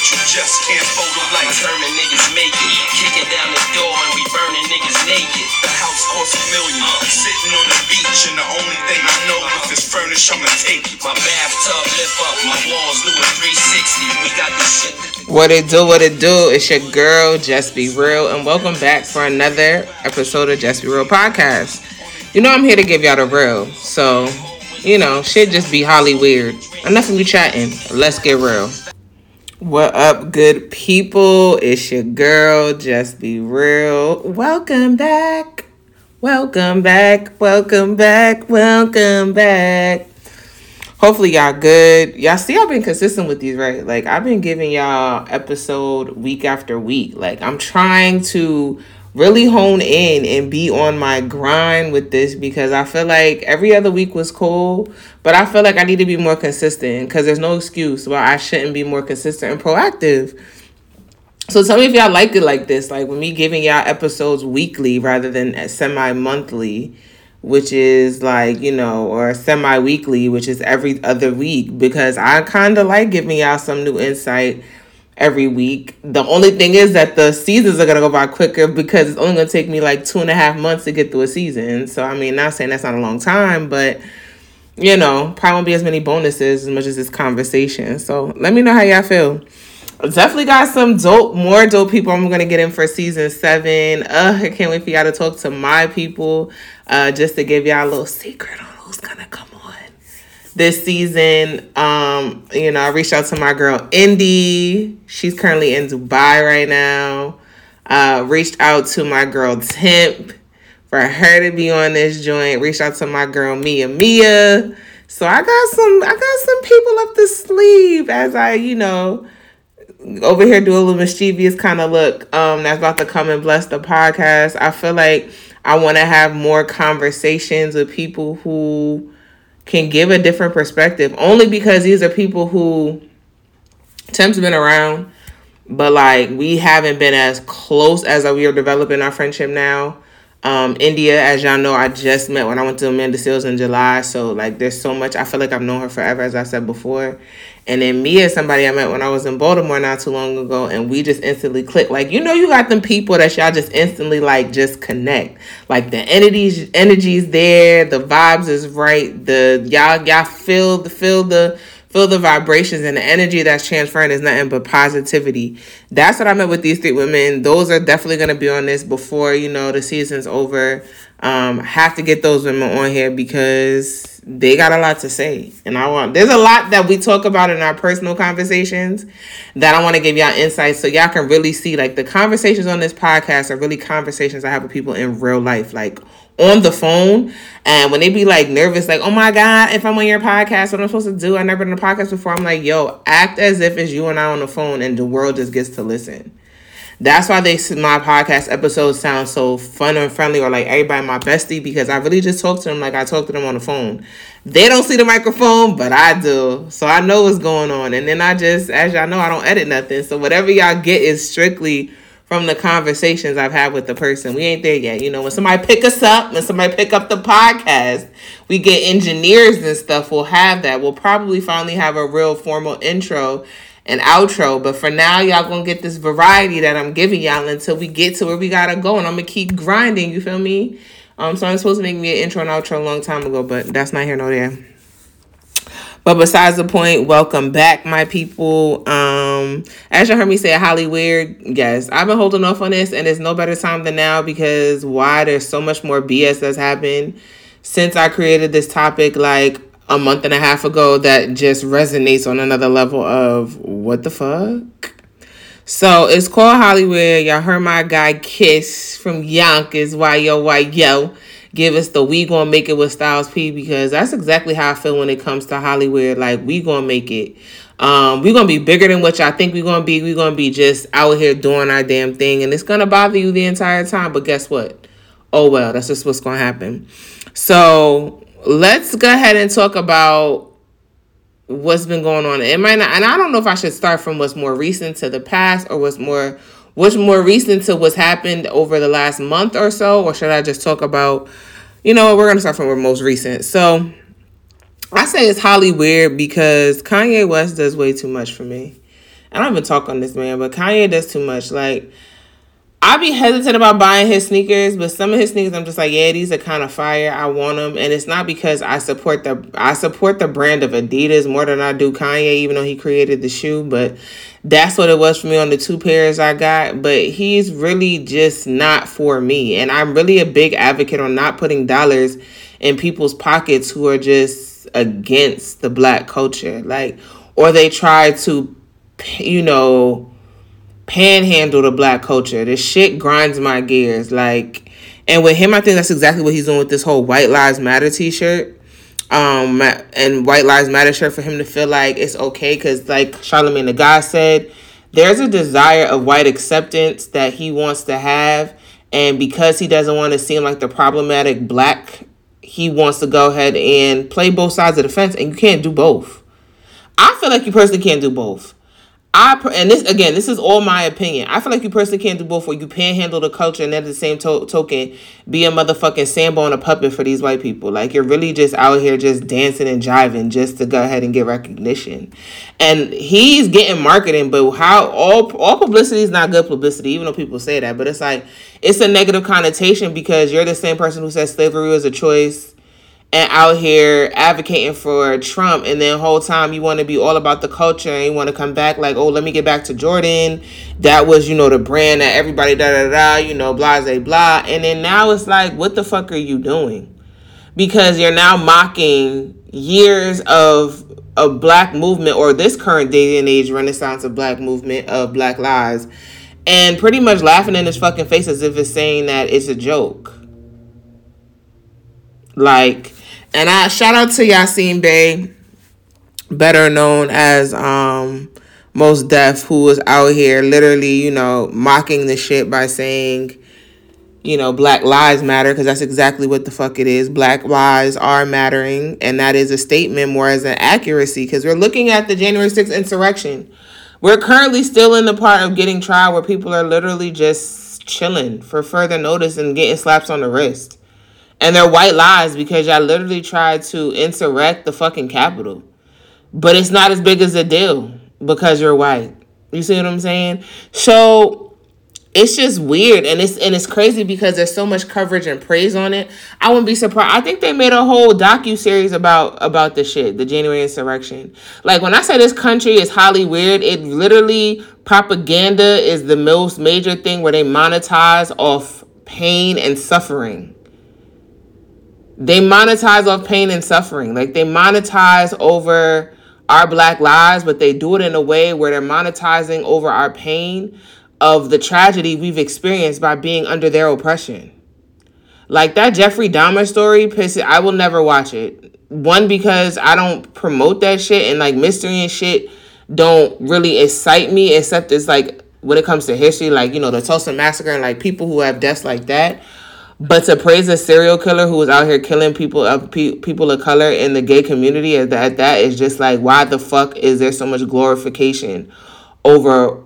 but you just can't fold them like turning niggas make it. Kicking down the door and we burning niggas naked. The house costs $1 million. Sitting on the beach and the only thing I know if it's furnished, I'ma take it. My bathtub lift up, my walls do a 360. We got this shit. What it do, what it do. It's your girl, Just Be Real, and welcome back for another episode of Just Be Real Podcast. You know I'm here to give y'all the real, so, you know, shit just be Hollyweird. Enough of you chatting. Let's get real. What up, good people? It's your girl, Just Be Real. Welcome back. Welcome back. Welcome back. Welcome back. Hopefully y'all good. Y'all see I've been consistent with these, right? Like, I've been giving y'all episode week after week. Like, I'm trying to really hone in and be on my grind with this because I feel like every other week was cool, but I feel like I need to be more consistent because there's no excuse why I shouldn't be more consistent and proactive. So tell me if y'all like it like this, like with me giving y'all episodes weekly rather than semi-monthly, which is like, you know, or semi-weekly, which is every other week, because I kind of like giving y'all some new insight every week. The only thing is that the seasons are going to go by quicker because it's only going to take me like 2.5 months to get through a season. So, I mean, not saying that's not a long time, but, you know, probably won't be as many bonuses as much as this conversation. So let me know how y'all feel. I definitely got some more dope people I'm going to get in for season 7. I can't wait for y'all to talk to my people just to give y'all a little secret on who's going to come on this season. You know, I reached out to my girl Indy. She's currently in Dubai right now. Reached out to my girl Temp for her to be on this joint. Reached out to my girl Mia. So I got some people up the sleeve as I, you know, over here do a little mischievous kind of look that's about to come and bless the podcast. I feel like I want to have more conversations with people who can give a different perspective, only because these are people who Tim's been around, but like we haven't been as close as we are developing our friendship now. India, as y'all know, I just met when I went to Amanda Seales in July, so like there's so much. I feel like I've known her forever, as I said before. And then Mia is somebody I met when I was in Baltimore not too long ago, and we just instantly clicked. Like, you know, you got them people that y'all just instantly like just connect. Like the energy's there, the vibes is right, the y'all feel the vibrations, and the energy that's transferring is nothing but positivity. That's what I meant with these 3 women. Those are definitely gonna be on this before, you know, the season's over. Have to get those women on here because they got a lot to say, and there's a lot that we talk about in our personal conversations that I want to give y'all insights so y'all can really see, like, the conversations on this podcast are really conversations I have with people in real life, like on the phone. And when they be like nervous, like, oh my God, if I'm on your podcast, what am I supposed to do? I've never done a podcast before. I'm like, yo, act as if it's you and I on the phone and the world just gets to listen. That's why my podcast episodes sound so fun and friendly, or like everybody my bestie, because I really just talk to them like I talk to them on the phone. They don't see the microphone, but I do. So I know what's going on. And then I just, as y'all know, I don't edit nothing. So whatever y'all get is strictly from the conversations I've had with the person. We ain't there yet. You know, when somebody pick us up, when somebody pick up the podcast, we get engineers and stuff. We'll have that. We'll probably finally have a real formal intro and outro. But for now, y'all gonna get this variety that I'm giving y'all until we get to where we gotta go. And I'm gonna keep grinding, you feel me? So I'm supposed to make me an intro and outro a long time ago, but that's not here nor there. But besides the point, welcome back, my people. As you heard me say, Hollyweird, yes, I've been holding off on this, and there's no better time than now because why? There's so much more BS that's happened since I created this topic like a month and a half ago that just resonates on another level of what the fuck. So it's called Hollyweird. Y'all heard my guy Kiss from Yonkers, why yo. Give us the we gonna make it with Styles P, because that's exactly how I feel when it comes to Hollyweird. Like, we gonna make it. We gonna be bigger than what y'all think we gonna be. We gonna be just out here doing our damn thing, and it's gonna bother you the entire time. But guess what? Oh well, that's just what's gonna happen. So let's go ahead and talk about what's been going on. It might not, and I don't know if I should start from what's more recent to the past, or what's more recent to what's happened over the last month or so, or should I just talk about, you know what, we're going to start from what's most recent. So I say it's Hollyweird because Kanye West does way too much for me. and I've been talking on this, man, but Kanye does too much. Like, I be hesitant about buying his sneakers, but some of his sneakers, I'm just like, yeah, these are kind of fire. I want them. And it's not because I support the brand of Adidas more than I do Kanye, even though he created the shoe. But that's what it was for me on the two pairs I got. But he's really just not for me. And I'm really a big advocate on not putting dollars in people's pockets who are just against the black culture. Like, or they try to, you know, panhandle the black culture. This shit grinds my gears. Like, and with him, I think that's exactly what he's doing with this whole White Lives Matter t-shirt and White Lives Matter shirt, for him to feel like it's okay, because like Charlamagne Tha God said, there's a desire of white acceptance that he wants to have, and because he doesn't want to seem like the problematic black, he wants to go ahead and play both sides of the fence, and you can't do both. I feel like you personally can't do both. This is all my opinion. I feel like you personally can't do both, where you panhandle the culture and at the same token be a motherfucking Sambo and a puppet for these white people. Like, you're really just out here just dancing and jiving just to go ahead and get recognition. And he's getting marketing, but how all publicity is not good publicity, even though people say that. But it's like, it's a negative connotation, because you're the same person who says slavery was a choice and out here advocating for Trump, and then whole time you want to be all about the culture, and you want to come back like, oh, let me get back to Jordan. That was, you know, the brand that everybody, you know, blah, blah, blah. And then now it's like, what the fuck are you doing? Because you're now mocking years of a black movement, or this current day and age renaissance of black movement, of black lives, and pretty much laughing in his fucking face as if it's saying that it's a joke. Like, and I shout out to Yasiin Bey, better known as Mos Def, who was out here literally, you know, mocking the shit by saying, you know, Black Lives Matter, because that's exactly what the fuck it is. Black lives are mattering, and that is a statement more as an accuracy, because we're looking at the January 6th insurrection. We're currently still in the part of getting tried where people are literally just chilling for further notice and getting slaps on the wrist. And they're white lies, because y'all literally tried to insurrect the fucking Capitol. But it's not as big as a deal because you're white. You see what I'm saying? So it's just weird. And it's crazy because there's so much coverage and praise on it. I wouldn't be surprised. I think they made a whole docuseries about this shit, the January insurrection. Like, when I say this country is Hollyweird, it literally, propaganda is the most major thing where they monetize off pain and suffering. They monetize off pain and suffering. Like, they monetize over our black lives, but they do it in a way where they're monetizing over our pain of the tragedy we've experienced by being under their oppression. Like, that Jeffrey Dahmer story pisses. I will never watch it. One, because I don't promote that shit, and like mystery and shit don't really excite me, except it's like when it comes to history, like, you know, the Tulsa Massacre and like people who have deaths like that. But to praise a serial killer who was out here killing people of color in the gay community at that is just like, why the fuck is there so much glorification over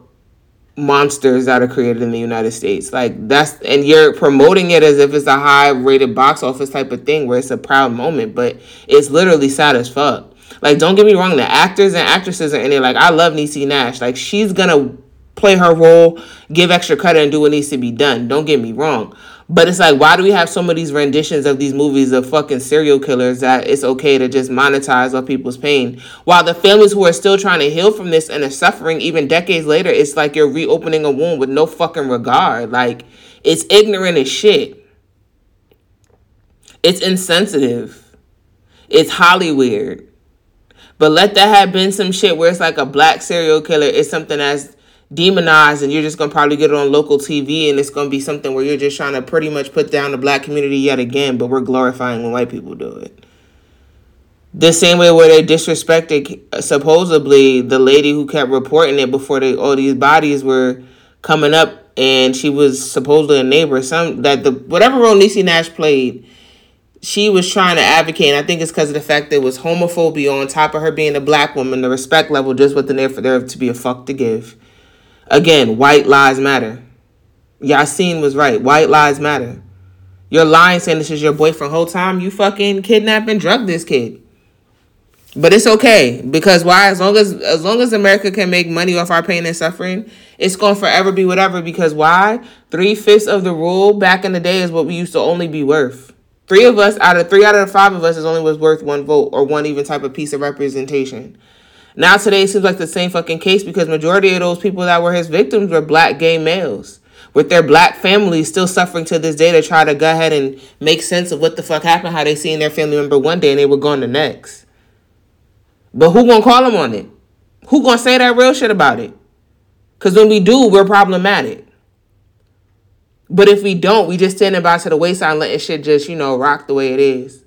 monsters that are created in the United States? Like, that's, and you're promoting it as if it's a high-rated box office type of thing where it's a proud moment, but it's literally sad as fuck. Like, don't get me wrong, the actors and actresses are in it. Like, I love Niecy Nash. Like, she's gonna play her role, give extra credit, and do what needs to be done. Don't get me wrong. But it's like, why do we have so many renditions of these movies of fucking serial killers that it's okay to just monetize on people's pain? While the families who are still trying to heal from this and are suffering even decades later, it's like you're reopening a wound with no fucking regard. Like, it's ignorant as shit. It's insensitive. It's Hollyweird. But let that have been some shit where it's like a black serial killer is something that's demonized, and you're just gonna probably get it on local TV, and it's gonna be something where you're just trying to pretty much put down the black community yet again, but we're glorifying when white people do it. The same way where they disrespected supposedly the lady who kept reporting it before all these bodies were coming up, and she was supposedly a neighbor. Whatever role Niecy Nash played, she was trying to advocate, and I think it's because of the fact that it was homophobia on top of her being a black woman. The respect level just wasn't there for there to be a fuck to give. Again, white lives matter. Yasiin was right. White lives matter. You're lying saying this is your boyfriend. Whole time you fucking kidnapped and drugged this kid. But it's okay, because why? As long as America can make money off our pain and suffering, it's going to forever be whatever. Because why? 3/5 of the rule back in the day is what we used to only be worth. Three out of the five of us is only was worth one vote or one even type of piece of representation. Now today it seems like the same fucking case, because majority of those people that were his victims were black gay males with their black families still suffering to this day to try to go ahead and make sense of what the fuck happened, how they seen their family member one day and they were gone the next. But who gonna call him on it? Who gonna say that real shit about it? Because when we do, we're problematic. But if we don't, we just standing by to the wayside letting shit just, rock the way it is.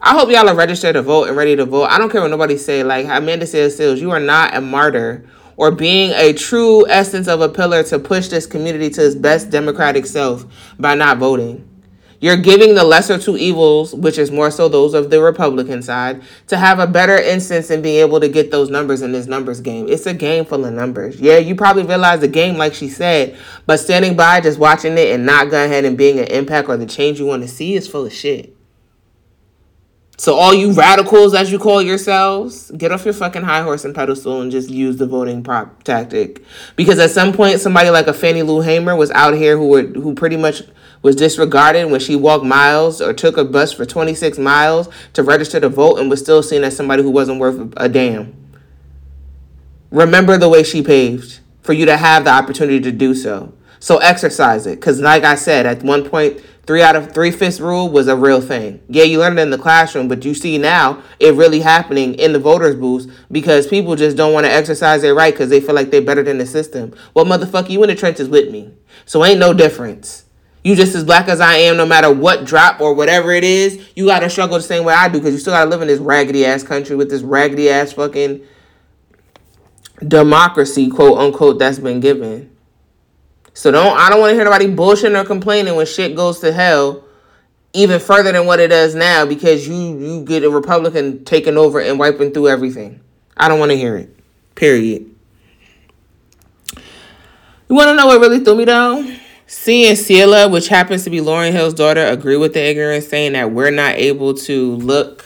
I hope y'all are registered to vote and ready to vote. I don't care what nobody say. Like Amanda Seales, you are not a martyr or being a true essence of a pillar to push this community to its best democratic self by not voting. You're giving the lesser two evils, which is more so those of the Republican side, to have a better instance in being able to get those numbers in this numbers game. It's a game full of numbers. Yeah, you probably realize the game, like she said, but standing by, just watching it and not going ahead and being an impact or the change you want to see is full of shit. So all you radicals, as you call yourselves, get off your fucking high horse and pedestal and just use the voting prop tactic. Because at some point, somebody like a Fannie Lou Hamer was out here who pretty much was disregarded when she walked miles or took a bus for 26 miles to register to vote and was still seen as somebody who wasn't worth a damn. Remember the way she paved for you to have the opportunity to do so. So exercise it. Because like I said, at one point, 3/5 rule was a real thing. Yeah, you learned it in the classroom, but you see now it really happening in the voters' booths because people just don't want to exercise their right because they feel like they're better than the system. Well, motherfucker, you in the trenches with me. So ain't no difference. You just as black as I am, no matter what drop or whatever it is, you got to struggle the same way I do because you still got to live in this raggedy-ass country with this raggedy-ass fucking democracy, quote-unquote, that's been given. So I don't want to hear nobody bullshitting or complaining when shit goes to hell even further than what it does now because you get a Republican taking over and wiping through everything. I don't want to hear it. Period. You want to know what really threw me down? Seeing Ciela, which happens to be Lauryn Hill's daughter, agree with the ignorance, saying that we're not able to look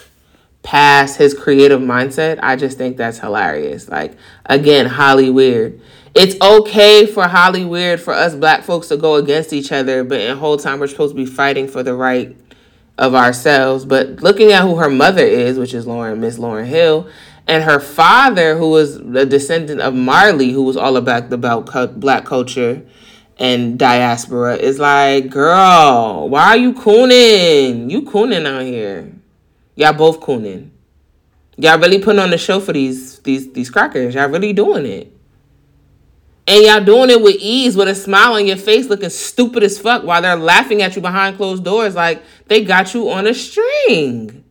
past his creative mindset. I just think that's hilarious. Like, again, Hollyweird. It's okay for Hollyweird for us black folks to go against each other, but in whole time we're supposed to be fighting for the right of ourselves. But looking at who her mother is, which is Miss Lauryn Hill, and her father, who was a descendant of Marley, who was all about black culture and diaspora, is like, girl, why are you cooning? You cooning out here. Y'all both cooning. Y'all really putting on the show for these crackers. Y'all really doing it. And y'all doing it with ease, with a smile on your face, looking stupid as fuck while they're laughing at you behind closed doors like they got you on a string.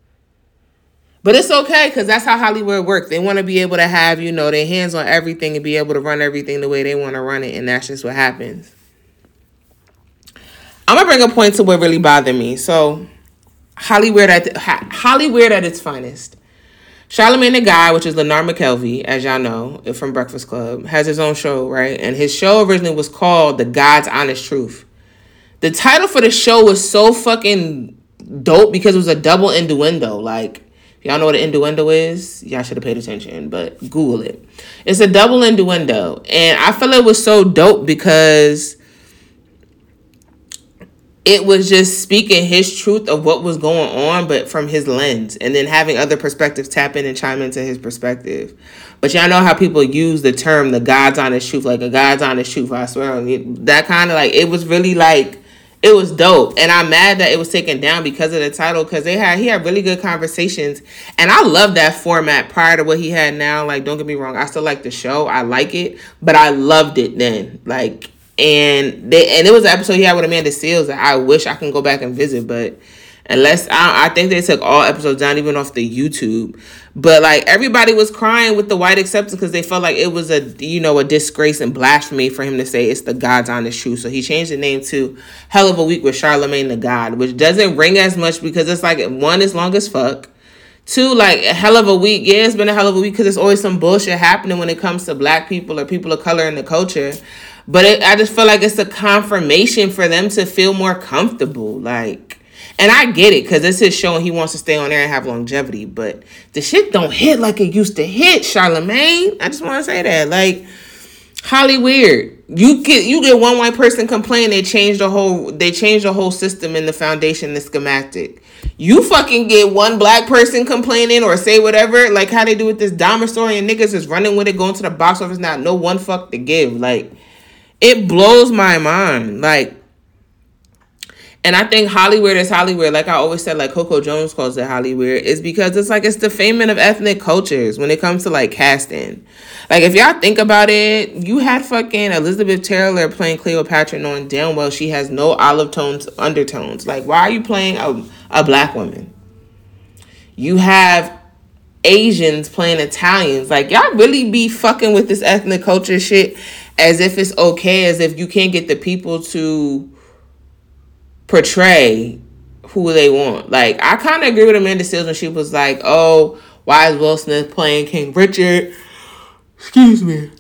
But it's okay, because that's how Hollywood works. They want to be able to have, their hands on everything and be able to run everything the way they want to run it. And that's just what happens. I'm going to bring a point to what really bothered me. So, Hollyweird at its finest. Charlamagne Tha God, which is Lenar McKelvey, as y'all know, from Breakfast Club, has his own show, right? And his show originally was called The God's Honest Truth. The title for the show was so fucking dope because it was a double innuendo. Like, if y'all know what an innuendo is, y'all should have paid attention, but Google it. It's a double innuendo. And I feel it was so dope because it was just speaking his truth of what was going on, but from his lens, and then having other perspectives tap in and chime into his perspective. But y'all know how people use the term, the God's honest truth, like a God's honest truth, I swear on you. That kind of like, it was really like, it was dope. And I'm mad that it was taken down because of the title, because he had really good conversations. And I love that format prior to what he had now. Like, don't get me wrong, I still like the show. I like it, but I loved it then. Like, And it was an episode he had with Amanda Seales that I wish I can go back and visit, but unless I think they took all episodes down, even off the YouTube. But like, everybody was crying with the white acceptance because they felt like it was a disgrace and blasphemy for him to say it's the God's honest truth. So he changed the name to Hell of a Week with Charlamagne Tha God, which doesn't ring as much because it's like, one, it's long as fuck. Two, like, a hell of a week. Yeah, it's been a hell of a week because there's always some bullshit happening when it comes to black people or people of color in the culture. But I just feel like it's a confirmation for them to feel more comfortable. Like, And I get it, because it's his show and he wants to stay on there and have longevity. But the shit don't hit like it used to hit, Charlamagne. I just want to say that. Like, Hollyweird. You get one white person complain, they change the whole system and the foundation, the schematic. You fucking get one black person complaining or say whatever, like how they do with this Dahmer story and niggas is running with it, going to the box office now, no one fuck to give. Like, it blows my mind. Like, and I think Hollyweird is Hollyweird. Like I always said, like Coco Jones calls it Hollyweird, is because it's like it's the famine of ethnic cultures when it comes to like casting. Like if y'all think about it, you had fucking Elizabeth Taylor playing Cleopatra knowing damn well she has no olive tones, undertones. Like why are you playing a black woman? You have Asians playing Italians. Like y'all really be fucking with this ethnic culture shit as if it's okay, as if you can't get the people to portray who they want. Like, I kind of agree with Amanda Seales when she was like, oh, why is Will Smith playing King Richard? Excuse me.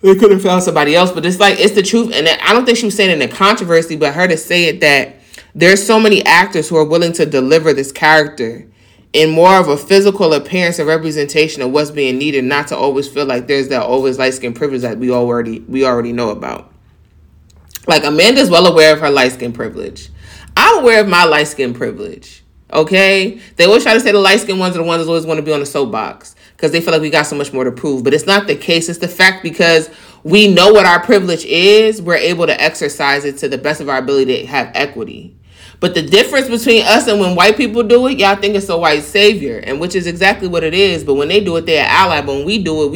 They could have found somebody else, but it's like, it's the truth. And I don't think she was saying it in a controversy, but her to say it that there's so many actors who are willing to deliver this character in more of a physical appearance and representation of what's being needed, not to always feel like there's that always light-skinned privilege that we already know about. Like, Amanda's well aware of her light-skinned privilege. I'm aware of my light-skinned privilege, okay? They always try to say the light-skinned ones are the ones that always want to be on the soapbox because they feel like we got so much more to prove. But it's not the case. It's the fact because we know what our privilege is, we're able to exercise it to the best of our ability to have equity. But the difference between us and when white people do it, y'all think it's a white savior, and which is exactly what it is. But when they do it, they're an ally. But when we do it,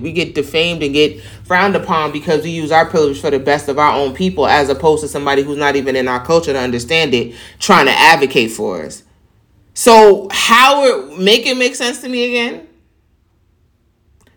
we get defamed and get frowned upon because we use our privilege for the best of our own people as opposed to somebody who's not even in our culture to understand it, trying to advocate for us. So make it make sense to me again?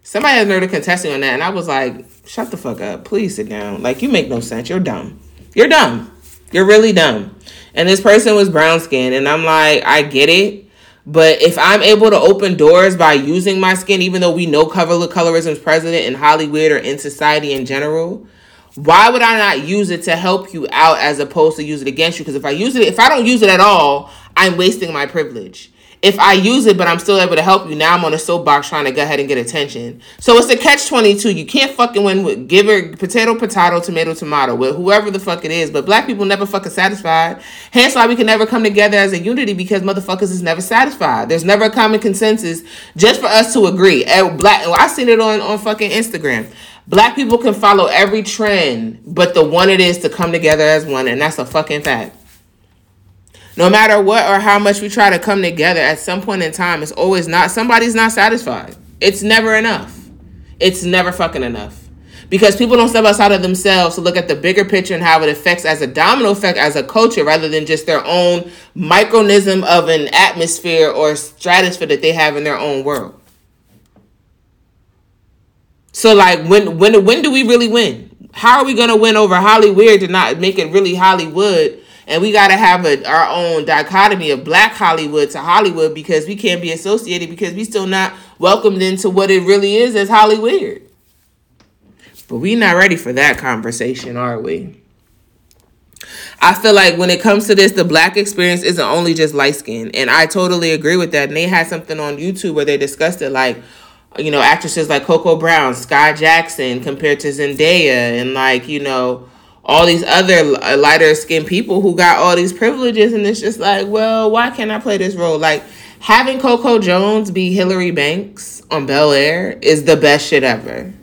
Somebody has nerve to contest me on that, and I was like, shut the fuck up. Please sit down. Like, you make no sense. You're dumb. You're dumb. You're really dumb. And this person was brown skinned, and I'm like, I get it. But if I'm able to open doors by using my skin, even though we know colorism is prevalent in Hollywood or in society in general, why would I not use it to help you out as opposed to use it against you? Because if I don't use it at all, I'm wasting my privilege. If I use it, but I'm still able to help you, now I'm on a soapbox trying to go ahead and get attention. So it's a catch-22. You can't fucking win with potato, tomato, with whoever the fuck it is. But black people never fucking satisfied. Hence why we can never come together as a unity, because motherfuckers is never satisfied. There's never a common consensus just for us to agree. I've seen it on fucking Instagram. Black people can follow every trend, but the one it is to come together as one, and that's a fucking fact. No matter what or how much we try to come together, at some point in time, it's always not, somebody's not satisfied. It's never enough. It's never fucking enough. Because people don't step outside of themselves to look at the bigger picture and how it affects as a domino effect as a culture rather than just their own micronism of an atmosphere or stratosphere that they have in their own world. So like, when do we really win? How are we going to win over Hollywood to not make it really Hollywood? And we got to have our own dichotomy of black Hollywood to Hollywood, because we can't be associated because we still not welcomed into what it really is as Hollyweird. But we not ready for that conversation, are we? I feel like when it comes to this, the black experience isn't only just light skin. And I totally agree with that. And they had something on YouTube where they discussed it, like, you know, actresses like Coco Brown, Sky Jackson compared to Zendaya, and like, you know, all these other lighter-skinned people who got all these privileges, and it's just like, well, why can't I play this role? Like, having Coco Jones be Hillary Banks on Bel Air is the best shit ever.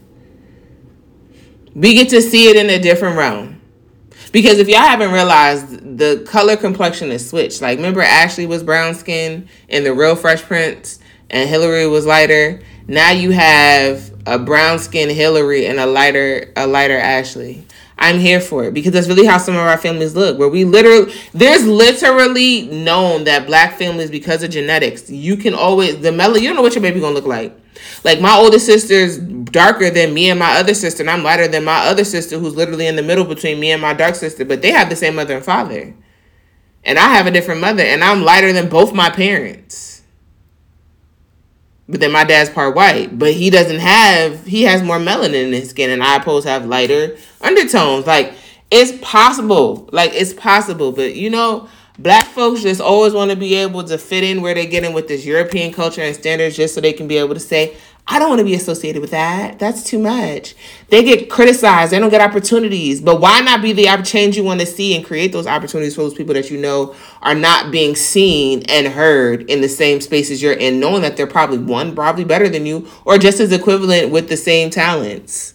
We get to see it in a different realm. Because if y'all haven't realized, the color complexion is switched. Like, remember Ashley was brown-skinned in The Real Fresh Prince, and Hillary was lighter? Now you have a brown-skinned Hillary and a lighter Ashley. I'm here for it, because that's really how some of our families look, where we there's literally known that black families, because of genetics, you can always, you don't know what your baby gonna look like. Like, my older sister's darker than me and my other sister, and I'm lighter than my other sister, who's literally in the middle between me and my dark sister, but they have the same mother and father. And I have a different mother, and I'm lighter than both my parents. But then my dad's part white, but he has more melanin in his skin, and I suppose have lighter undertones. Like, it's possible, but you know, Black folks just always want to be able to fit in where they get in with this European culture and standards just so they can be able to say, I don't want to be associated with that. That's too much. They get criticized. They don't get opportunities. But why not be the change you want to see and create those opportunities for those people that you know are not being seen and heard in the same spaces you're in, knowing that they're probably one, probably better than you, or just as equivalent with the same talents.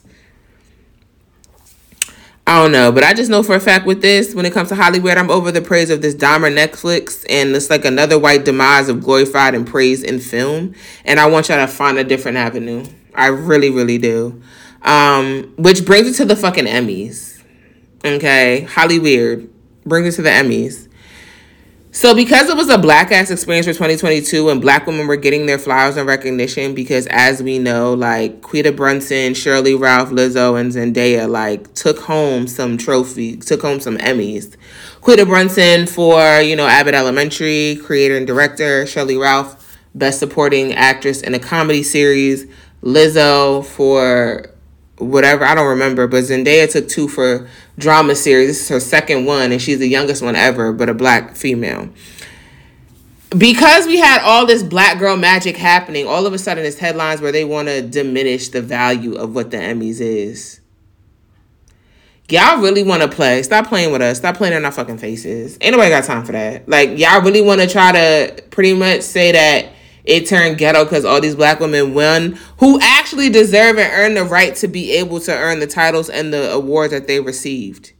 I don't know, but I just know for a fact with this, when it comes to Hollyweird, I'm over the praise of this Dahmer Netflix, and it's like another white demise of glorified and praised in film, and I want y'all to find a different avenue. I really, really do. Which brings it to the fucking Emmys, okay? Hollyweird brings it to the Emmys. So because it was a black-ass experience for 2022 and black women were getting their flowers and recognition because, as we know, like Quinta Brunson, Shirley Ralph, Lizzo, and Zendaya, like, took home some trophies, took home some Emmys. Quinta Brunson for, you know, Abbott Elementary, creator and director. Shirley Ralph, best supporting actress in a comedy series. Lizzo for whatever, I don't remember, but Zendaya took 2 for drama series. This is her second one, and she's the youngest one ever, but a black female. Because we had all this black girl magic happening, all of a sudden it's headlines where they want to diminish the value of what the Emmys is. Y'all really want to play. Stop playing with us. Stop playing in our fucking faces. Ain't nobody got time for that. Like, y'all really want to try to pretty much say that it turned ghetto because all these black women won, who actually deserve and earn the right to be able to earn the titles and the awards that they received.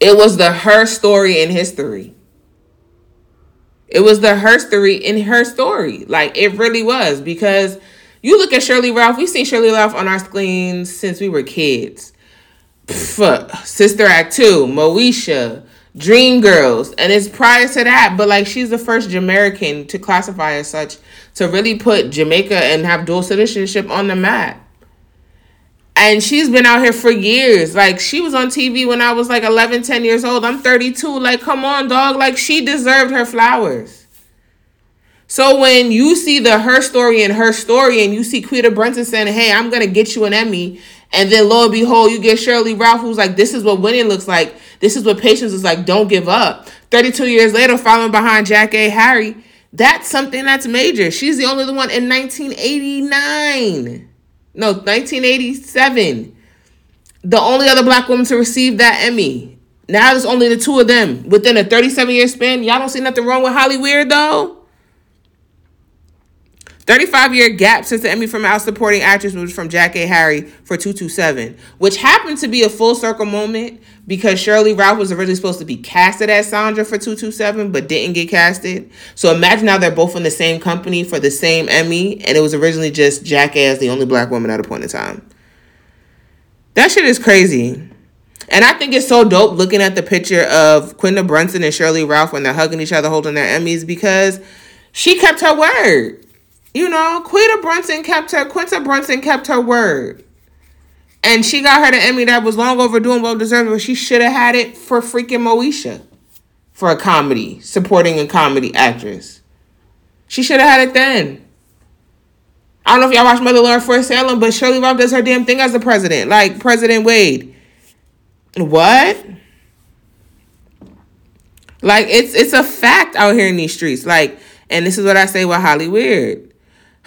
It was the her story in history. It was the her story in her story. Like, it really was. Because you look at Shirley Ralph. We've seen Shirley Ralph on our screens since we were kids. Sister Act 2, Moesha, Dream Girls, and it's prior to that, but like, she's the first Jamaican to classify as such, to really put Jamaica and have dual citizenship on the map. And she's been out here for years. Like, she was on TV when I was like 11, 10 years old. I'm 32. Like, come on, dog. Like, she deserved her flowers. So when you see the her story and you see Quinta Brunson saying, hey, I'm going to get you an Emmy, and then lo and behold, you get Shirley Ralph, who's like, this is what winning looks like. This is what patience is like. Don't give up. 32 years later, following behind Jackée Harry. That's something that's major. She's the only one in 1987. The only other black woman to receive that Emmy. Now there's only the 2 of them within a 37-year span. Y'all don't see nothing wrong with Hollyweird, though. 35-year gap since the Emmy from Out Supporting Actress was from Jackée Harry for 227, which happened to be a full circle moment because Shirley Ralph was originally supposed to be casted as Sandra for 227, but didn't get casted. So imagine now they're both in the same company for the same Emmy, and it was originally just Jackée as the only black woman at a point in time. That shit is crazy. And I think it's so dope looking at the picture of Quinta Brunson and Shirley Ralph when they're hugging each other, holding their Emmys, because she kept her word. You know, Quinta Brunson kept her word. And she got her the Emmy that was long overdue and well-deserved, but she should have had it for freaking Moesha for a comedy, supporting a comedy actress. She should have had it then. I don't know if y'all watch Mother Love for Salem, but Shirley Ralph does her damn thing as the president, like President Wade. What? Like, it's a fact out here in these streets. Like, and this is what I say with Hollyweird.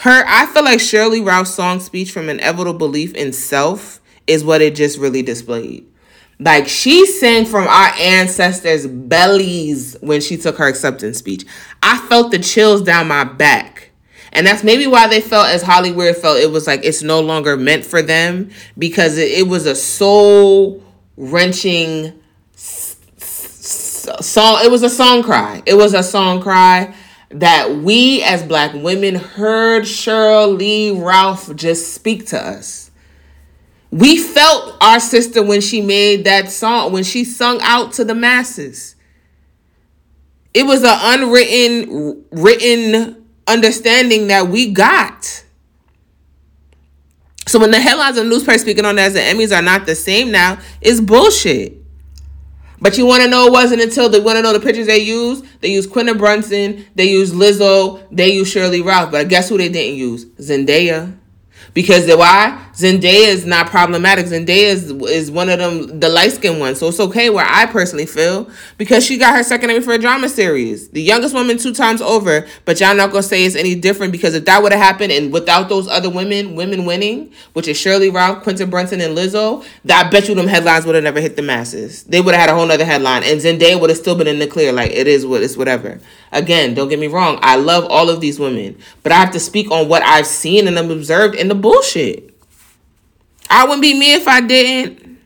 I feel like Shirley Ralph's song Speech from an Inevitable Belief in Self is what it just really displayed. Like, she sang from our ancestors' bellies when she took her acceptance speech. I felt the chills down my back. And that's maybe why they felt as Hollyweird felt. It was like it's no longer meant for them because it was a soul-wrenching song. It was a song cry. It was a song cry that we as black women heard Shirley Ralph just speak to us. We felt our sister when she made that song, when she sung out to the masses. It was an unwritten, written understanding that we got. So when the headlines of the newspaper speaking on as the Emmys are not the same now, it's bullshit. But you want to know it wasn't until they want to know the pictures they used. They used Quinta Brunson. They used Lizzo. They used Shirley Ralph. But guess who they didn't use? Zendaya. Because why? Zendaya is not problematic. Zendaya is one of them, the light-skinned one. So it's okay where I personally feel, because she got her second Emmy for a drama series. The youngest woman 2 times over, but y'all not going to say it's any different, because if that would have happened and without those other women winning, which is Shirley Ralph, Quinta Brunson, and Lizzo, I bet you them headlines would have never hit the masses. They would have had a whole nother headline, and Zendaya would have still been in the clear. Like, it is what it's whatever. Again, don't get me wrong. I love all of these women, but I have to speak on what I've seen and I'm observed in the bullshit. I wouldn't be me if I didn't.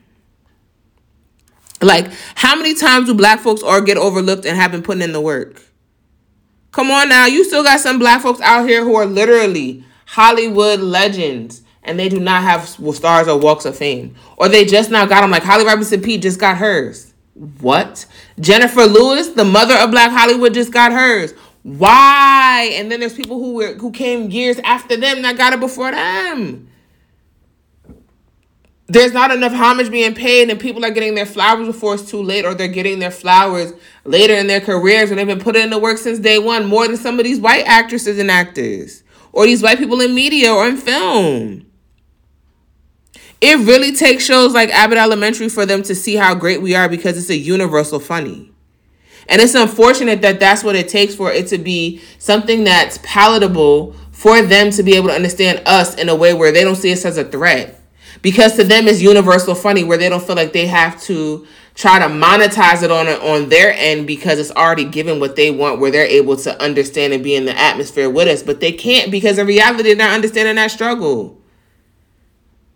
Like, how many times do black folks all get overlooked and haven't put in the work? Come on now. You still got some black folks out here who are literally Hollywood legends, and they do not have stars or walks of fame. Or they just now got them. Like, Holly Robinson Pete just got hers. What? Jennifer Lewis, the mother of Black Hollywood, just got hers. Why? And then there's people who came years after them that got it before them. There's not enough homage being paid, and people are getting their flowers before it's too late, or they're getting their flowers later in their careers when they've been putting in the work since day one, more than some of these white actresses and actors, or these white people in media or in film. It really takes shows like Abbott Elementary for them to see how great we are, because it's a universal funny. And it's unfortunate that that's what it takes for it to be something that's palatable for them to be able to understand us in a way where they don't see us as a threat. Because to them, it's universal funny, where they don't feel like they have to try to monetize it on their end, because it's already given what they want, where they're able to understand and be in the atmosphere with us. But they can't, because in reality, they're not understanding that struggle.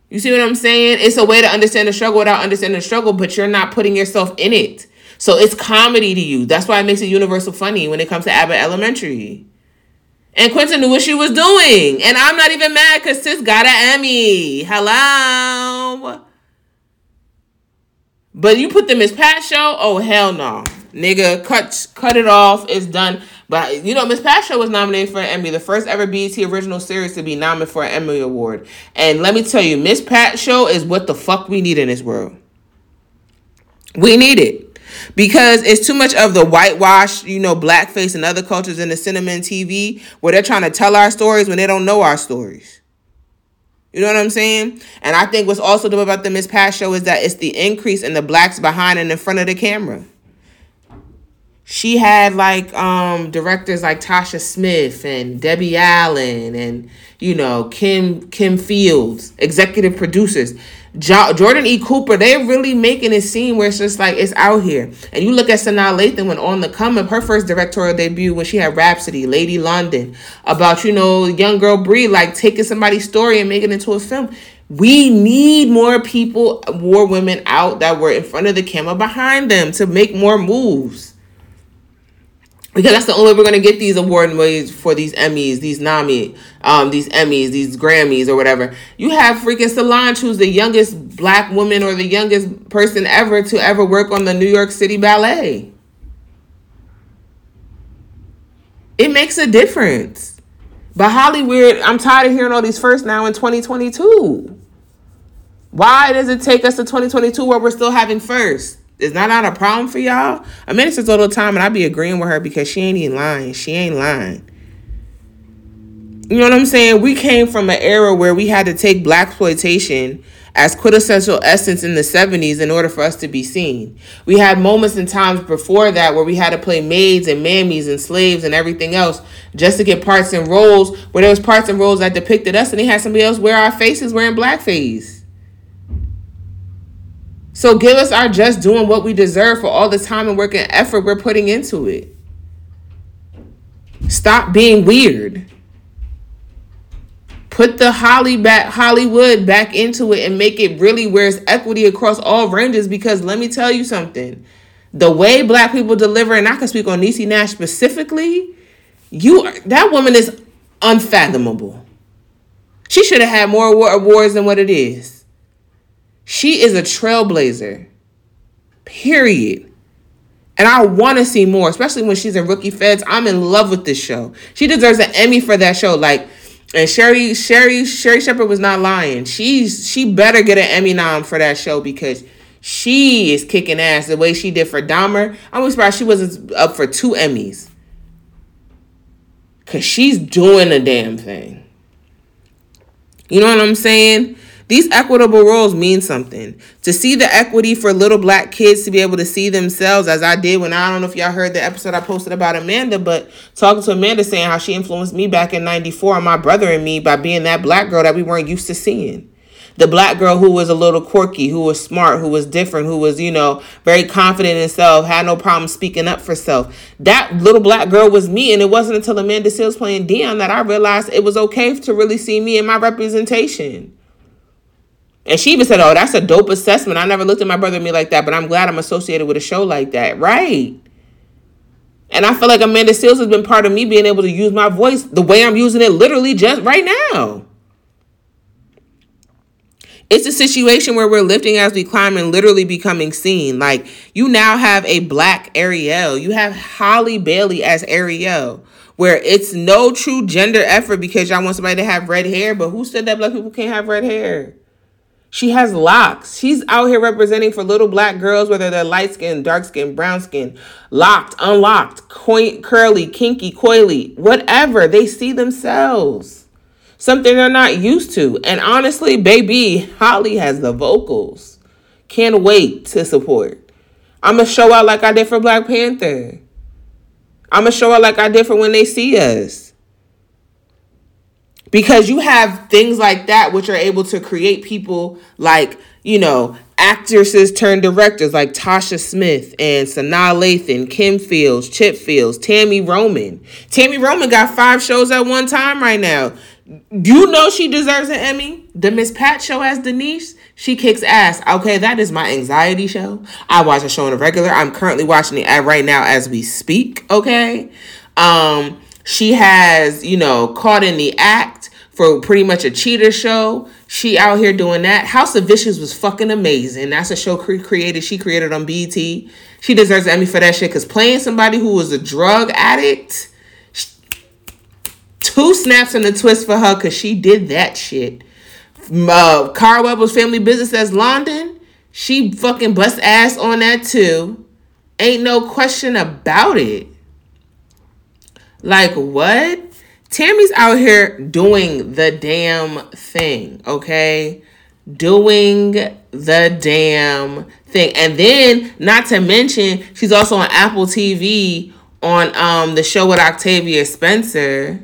You see what I'm saying? It's a way to understand the struggle without understanding the struggle, but you're not putting yourself in it. So it's comedy to you. That's why it makes it universal funny when it comes to Abbott Elementary. And Quinta knew what she was doing. And I'm not even mad, because sis got an Emmy. Hello. But you put the Miss Pat Show? Oh, hell no. Nigga, cut it off. It's done. But, you know, Miss Pat Show was nominated for an Emmy, the first ever BET original series to be nominated for an Emmy Award. And let me tell you, Miss Pat Show is what the fuck we need in this world. We need it, because it's too much of the whitewash, you know, blackface and other cultures in the cinema and TV, where they're trying to tell our stories when they don't know our stories. You know what I'm saying? And I think what's also dope about the Miss Pat Show is that it's the increase in the blacks behind and in front of the camera. She had, like, directors like Tasha Smith and Debbie Allen and, you know, Kim Fields, executive producers. Jordan E. Cooper, they're really making it seem where it's just like it's out here. And you look at Sanaa Lathan when on the come of her first directorial debut, when she had Rhapsody, Lady London, about, you know, young girl Brie, like, taking somebody's story and making it into a film. We need more people, more women out that were in front of the camera behind them to make more moves. Because that's the only way we're going to get these award ways for these Emmys, these Grammys or whatever. You have freaking Solange, who's the youngest black woman or the youngest person ever to ever work on the New York City Ballet. It makes a difference. But Hollyweird, I'm tired of hearing all these firsts now in 2022. Why does it take us to 2022 where we're still having firsts? Is that not a problem for y'all? Amanda says all the time, and I be agreeing with her, because she ain't even lying. She ain't lying. You know what I'm saying? We came from an era where we had to take blaxploitation as quintessential essence in the 70s in order for us to be seen. We had moments and times before that where we had to play maids and mammies and slaves and everything else just to get parts and roles, where there was parts and roles that depicted us, and they had somebody else wear our faces wearing blackface. So give us our just doing what we deserve for all the time and work and effort we're putting into it. Stop being weird. Put the Hollywood back into it and make it really where it's equity across all ranges, because let me tell you something. The way black people deliver, and I can speak on Niecy Nash specifically, that woman is unfathomable. She should have had more awards than what it is. She is a trailblazer, period. And I want to see more, especially when she's in Rookie Feds. I'm in love with this show. She deserves an Emmy for that show. Like, and Sherry Shepherd was not lying. She better get an Emmy nom for that show, because she is kicking ass the way she did for Dahmer. I'm surprised she wasn't up for 2 Emmys, because she's doing a damn thing. You know what I'm saying? These equitable roles mean something. To see the equity for little black kids to be able to see themselves, as I did when, I don't know if y'all heard the episode I posted about Amanda, but talking to Amanda saying how she influenced me back in 94 and my brother and me by being that black girl that we weren't used to seeing. The black girl who was a little quirky, who was smart, who was different, who was, you know, very confident in self, had no problem speaking up for self. That little black girl was me. And it wasn't until Amanda Seales playing Dion that I realized it was okay to really see me and my representation. And she even said, oh, that's a dope assessment. I never looked at my brother and me like that, but I'm glad I'm associated with a show like that. Right. And I feel like Amanda Seales has been part of me being able to use my voice the way I'm using it literally just right now. It's a situation where we're lifting as we climb and literally becoming seen. Like, you now have a black Ariel. You have Holly Bailey as Ariel, where it's no true gender effort because y'all want somebody to have red hair. But who said that black people can't have red hair? She has locks. She's out here representing for little black girls, whether they're light skin, dark skin, brown skin, locked, unlocked, curly, kinky, coily, whatever. They see themselves. Something they're not used to. And honestly, baby, Holly has the vocals. Can't wait to support. I'm going to show out like I did for Black Panther. I'm going to show out like I did for When They See Us. Because you have things like that which are able to create people like, you know, actresses turned directors like Tasha Smith and Sanaa Lathan, Kim Fields, Chip Fields, Tammy Roman. Tammy Roman got 5 shows at one time right now. You know she deserves an Emmy. The Miss Pat Show as Denise, she kicks ass. Okay, that is my anxiety show. I watch a show on a regular. I'm currently watching it right now as we speak, okay? She has, you know, Caught in the Act for pretty much a cheater show. She out here doing that. House of Vicious was fucking amazing. That's a show she created on BET. She deserves an Emmy for that shit because playing somebody who was a drug addict... 2 snaps and a twist for her because she did that shit. Carl Webb's Family Business as London, she fucking bust ass on that too. Ain't no question about it. Like, what? Tammy's out here doing the damn thing, okay? Doing the damn thing. And then, not to mention, she's also on Apple TV on the show with Octavia Spencer.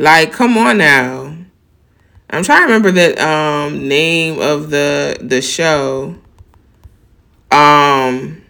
Like, come on now. I'm trying to remember the name of the show. Damn,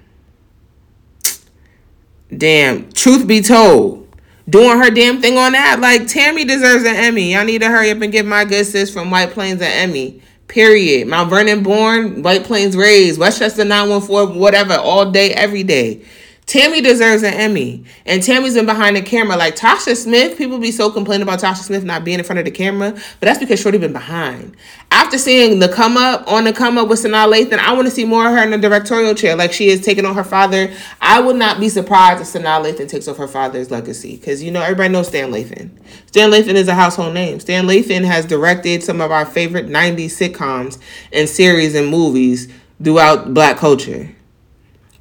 Truth Be Told. Doing her damn thing on that. Like, Tammy deserves an Emmy. Y'all need to hurry up and give my good sis from White Plains an Emmy. Period. Mount Vernon born, White Plains raised, Westchester 914, whatever, all day, every day. Tammy deserves an Emmy. And Tammy's been behind the camera. Like, Tasha Smith, people be so complaining about Tasha Smith not being in front of the camera. But that's because Shorty been behind. After seeing the come up with Sanaa Lathan, I want to see more of her in the directorial chair. Like, she is taking on her father. I would not be surprised if Sanaa Lathan takes off her father's legacy. Because, you know, everybody knows Stan Lathan. Stan Lathan is a household name. Stan Lathan has directed some of our favorite 90s sitcoms and series and movies throughout black culture.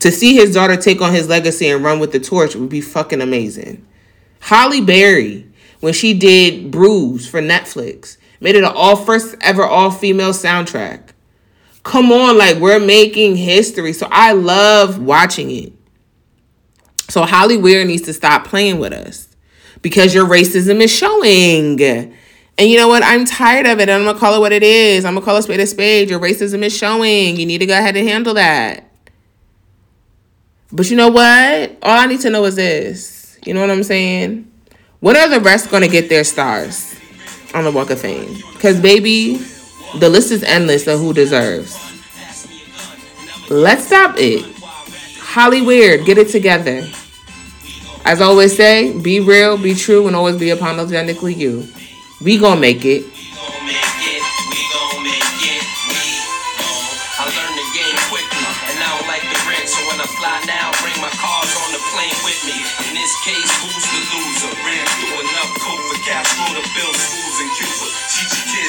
To see his daughter take on his legacy and run with the torch would be fucking amazing. Holly Berry, when she did Bruise for Netflix, made it an all-female soundtrack. Come on, like, we're making history. So I love watching it. So Hollyweird needs to stop playing with us because your racism is showing. And you know what? I'm tired of it. And I'm going to call it what it is. I'm going to call it spade a spade. Your racism is showing. You need to go ahead and handle that. But you know what? All I need to know is this. You know what I'm saying? When are the rest going to get their stars on the Walk of Fame? Because, baby, the list is endless of who deserves. Let's stop it. Hollyweird, get it together. As I always say, be real, be true, and always be unapologetically you. We gonna make it.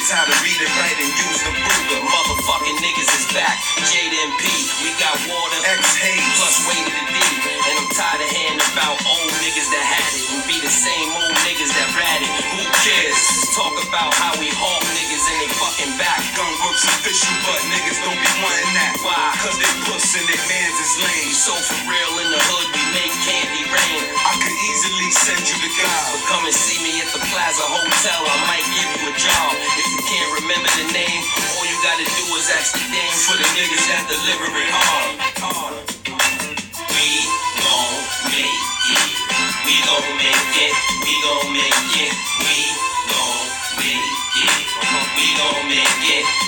How to read and write and use the Google. Motherfucking niggas is back. JDMP, we got water, X-Hate, plus weighted a D. And I'm tired of hearing about old niggas that had it and be the same old niggas that ratted. Who cares? Talk about how we haul niggas and they fucking and back. Gun works official, but niggas don't be wanting that. Why? Cause they puss and their mans is lame. So for real, in the hood we make candy rain. I could easily send you to God, but come and see me at the Plaza Hotel. I might give you a job if you can't remember the name. All you gotta do is ask the name for the niggas that deliver it hard. We gon' make it. We gon' make it. We gon' make it. We gon' make it. We gon' make it.